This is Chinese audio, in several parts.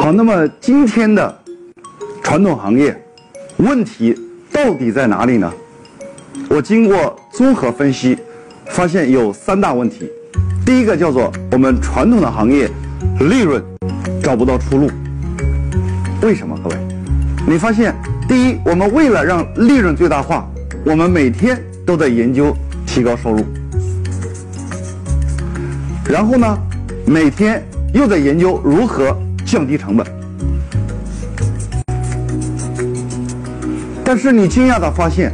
好，那么今天的传统行业问题到底在哪里呢？我经过综合分析，发现有三大问题。第一个叫做我们传统的行业利润找不到出路。为什么？各位，你发现第一，我们为了让利润最大化，我们每天都在研究提高收入，然后呢，每天又在研究如何降低成本，但是你惊讶地发现，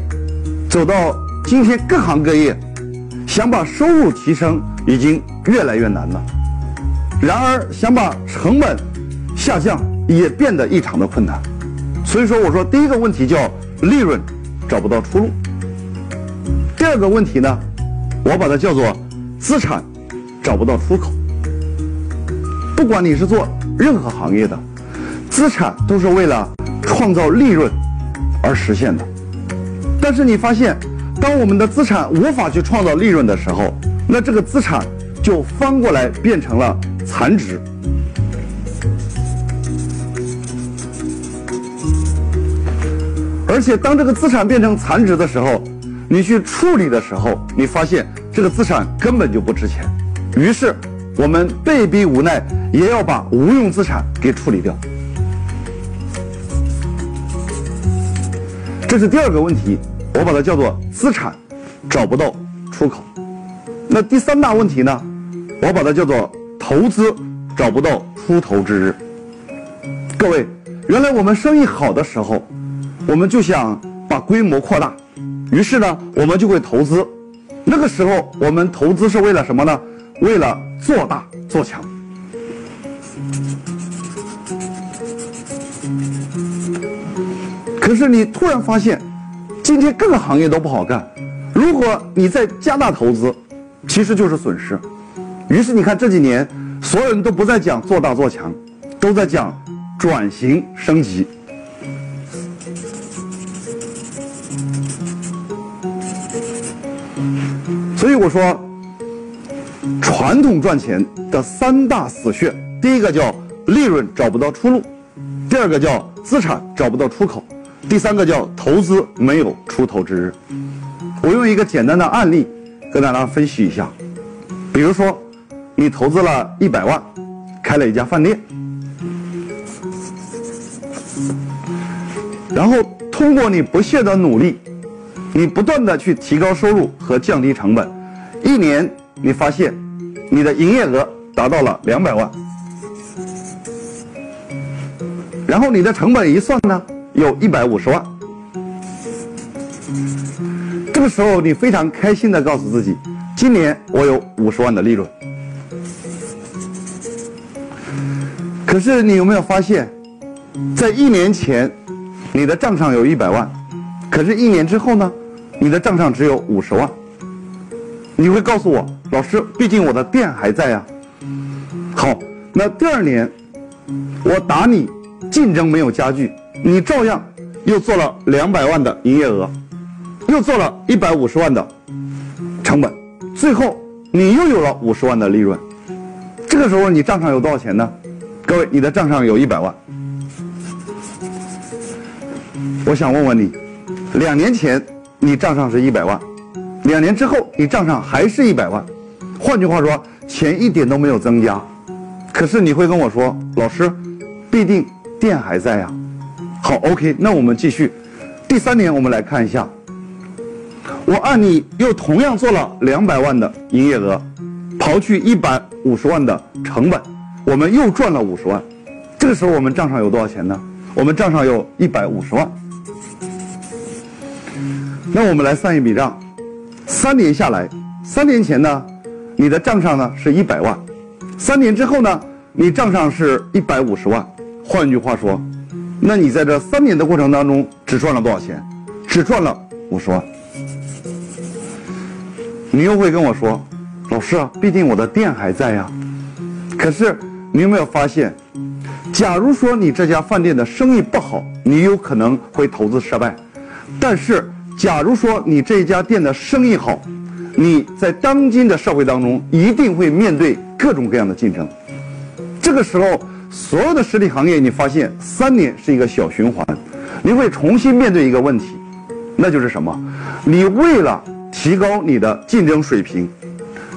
走到今天各行各业，想把收入提升已经越来越难了。然而，想把成本下降也变得异常的困难。所以说，我说第一个问题叫利润找不到出路。第二个问题呢，我把它叫做资产找不到出口。不管你是做任何行业的，资产都是为了创造利润而实现的。但是你发现，当我们的资产无法去创造利润的时候，那这个资产就翻过来变成了残值。而且当这个资产变成残值的时候，你去处理的时候，你发现这个资产根本就不值钱。于是我们被逼无奈，也要把无用资产给处理掉。这是第二个问题，我把它叫做资产找不到出口。那第三大问题呢，我把它叫做投资找不到出头之日。各位，原来我们生意好的时候，我们就想把规模扩大，于是呢，我们就会投资。那个时候我们投资是为了什么呢？为了做大做强。可是你突然发现，今天各个行业都不好干，如果你再加大投资，其实就是损失。于是你看这几年，所有人都不再讲做大做强，都在讲转型升级。所以我说，传统赚钱的三大死穴，第一个叫利润找不到出路，第二个叫资产找不到出口，第三个叫投资没有出头之日。我用一个简单的案例跟大家分析一下。比如说，你投资了100万，开了一家饭店，然后通过你不懈的努力，你不断的去提高收入和降低成本，一年你发现你的营业额达到了200万，然后你的成本一算呢，有150万。这个时候你非常开心的告诉自己，今年我有50万的利润。可是你有没有发现，在一年前你的账上有100万，可是一年之后呢，你的账上只有50万。你会告诉我，老师，毕竟我的店还在呀。好，那第二年我打你竞争没有加剧，你照样又做了200万的营业额，又做了150万的成本，最后你又有了50万的利润。这个时候你账上有多少钱呢？各位，你的账上有100万。我想问问你，2年前你账上是100万，2年之后你账上还是100万，换句话说，钱一点都没有增加。可是你会跟我说，老师，必定店还在呀。好 ，OK， 那我们继续。第三年我们来看一下，我按你又同样做了200万的营业额，刨去150万的成本，我们又赚了50万。这个时候我们账上有多少钱呢？我们账上有150万。那我们来算一笔账。3年下来，3年前呢，你的账上呢是100万，3年之后呢，你账上是150万。换句话说，那你在这3年的过程当中只赚了多少钱？只赚了50万。你又会跟我说，老师啊，毕竟我的店还在呀。可是你有没有发现，假如说你这家饭店的生意不好，你有可能会投资失败。但是，假如说你这家店的生意好，你在当今的社会当中一定会面对各种各样的竞争。这个时候，所有的实体行业，你发现3年是一个小循环，你会重新面对一个问题，那就是什么？你为了提高你的竞争水平，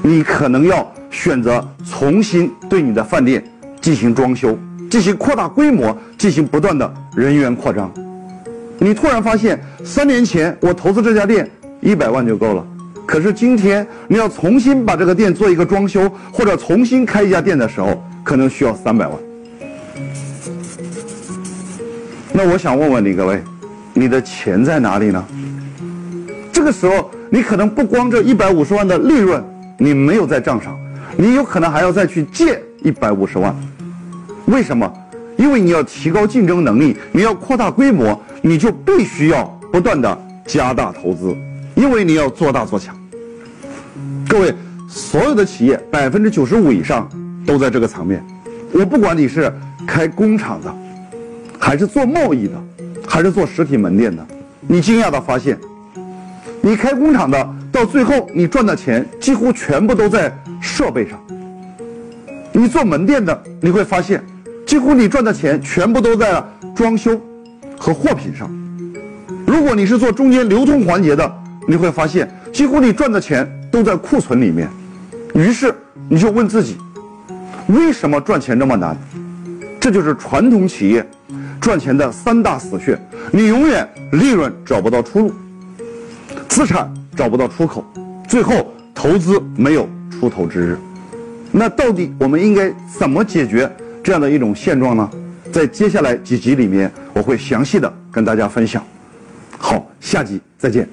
你可能要选择重新对你的饭店进行装修，进行扩大规模，进行不断的人员扩张。你突然发现3年前我投资这家店100万就够了，可是今天你要重新把这个店做一个装修，或者重新开一家店的时候，可能需要300万。那我想问问你各位，你的钱在哪里呢？这个时候你可能不光这150万的利润你没有在账上，你有可能还要再去借150万。为什么？因为你要提高竞争能力，你要扩大规模，你就必须要不断的加大投资，因为你要做大做强。各位，所有的企业95%以上都在这个层面。我不管你是开工厂的，还是做贸易的，还是做实体门店的，你惊讶的发现，你开工厂的到最后你赚的钱几乎全部都在设备上，你做门店的你会发现几乎你赚的钱全部都在装修和货品上。如果你是做中间流通环节的，你会发现几乎你赚的钱都在库存里面。于是你就问自己，为什么赚钱这么难？这就是传统企业赚钱的3大死穴。你永远利润找不到出路，资产找不到出口，最后投资没有出头之日。那到底我们应该怎么解决这样的一种现状呢？在接下来几集里面我会详细的跟大家分享。好，下集再见。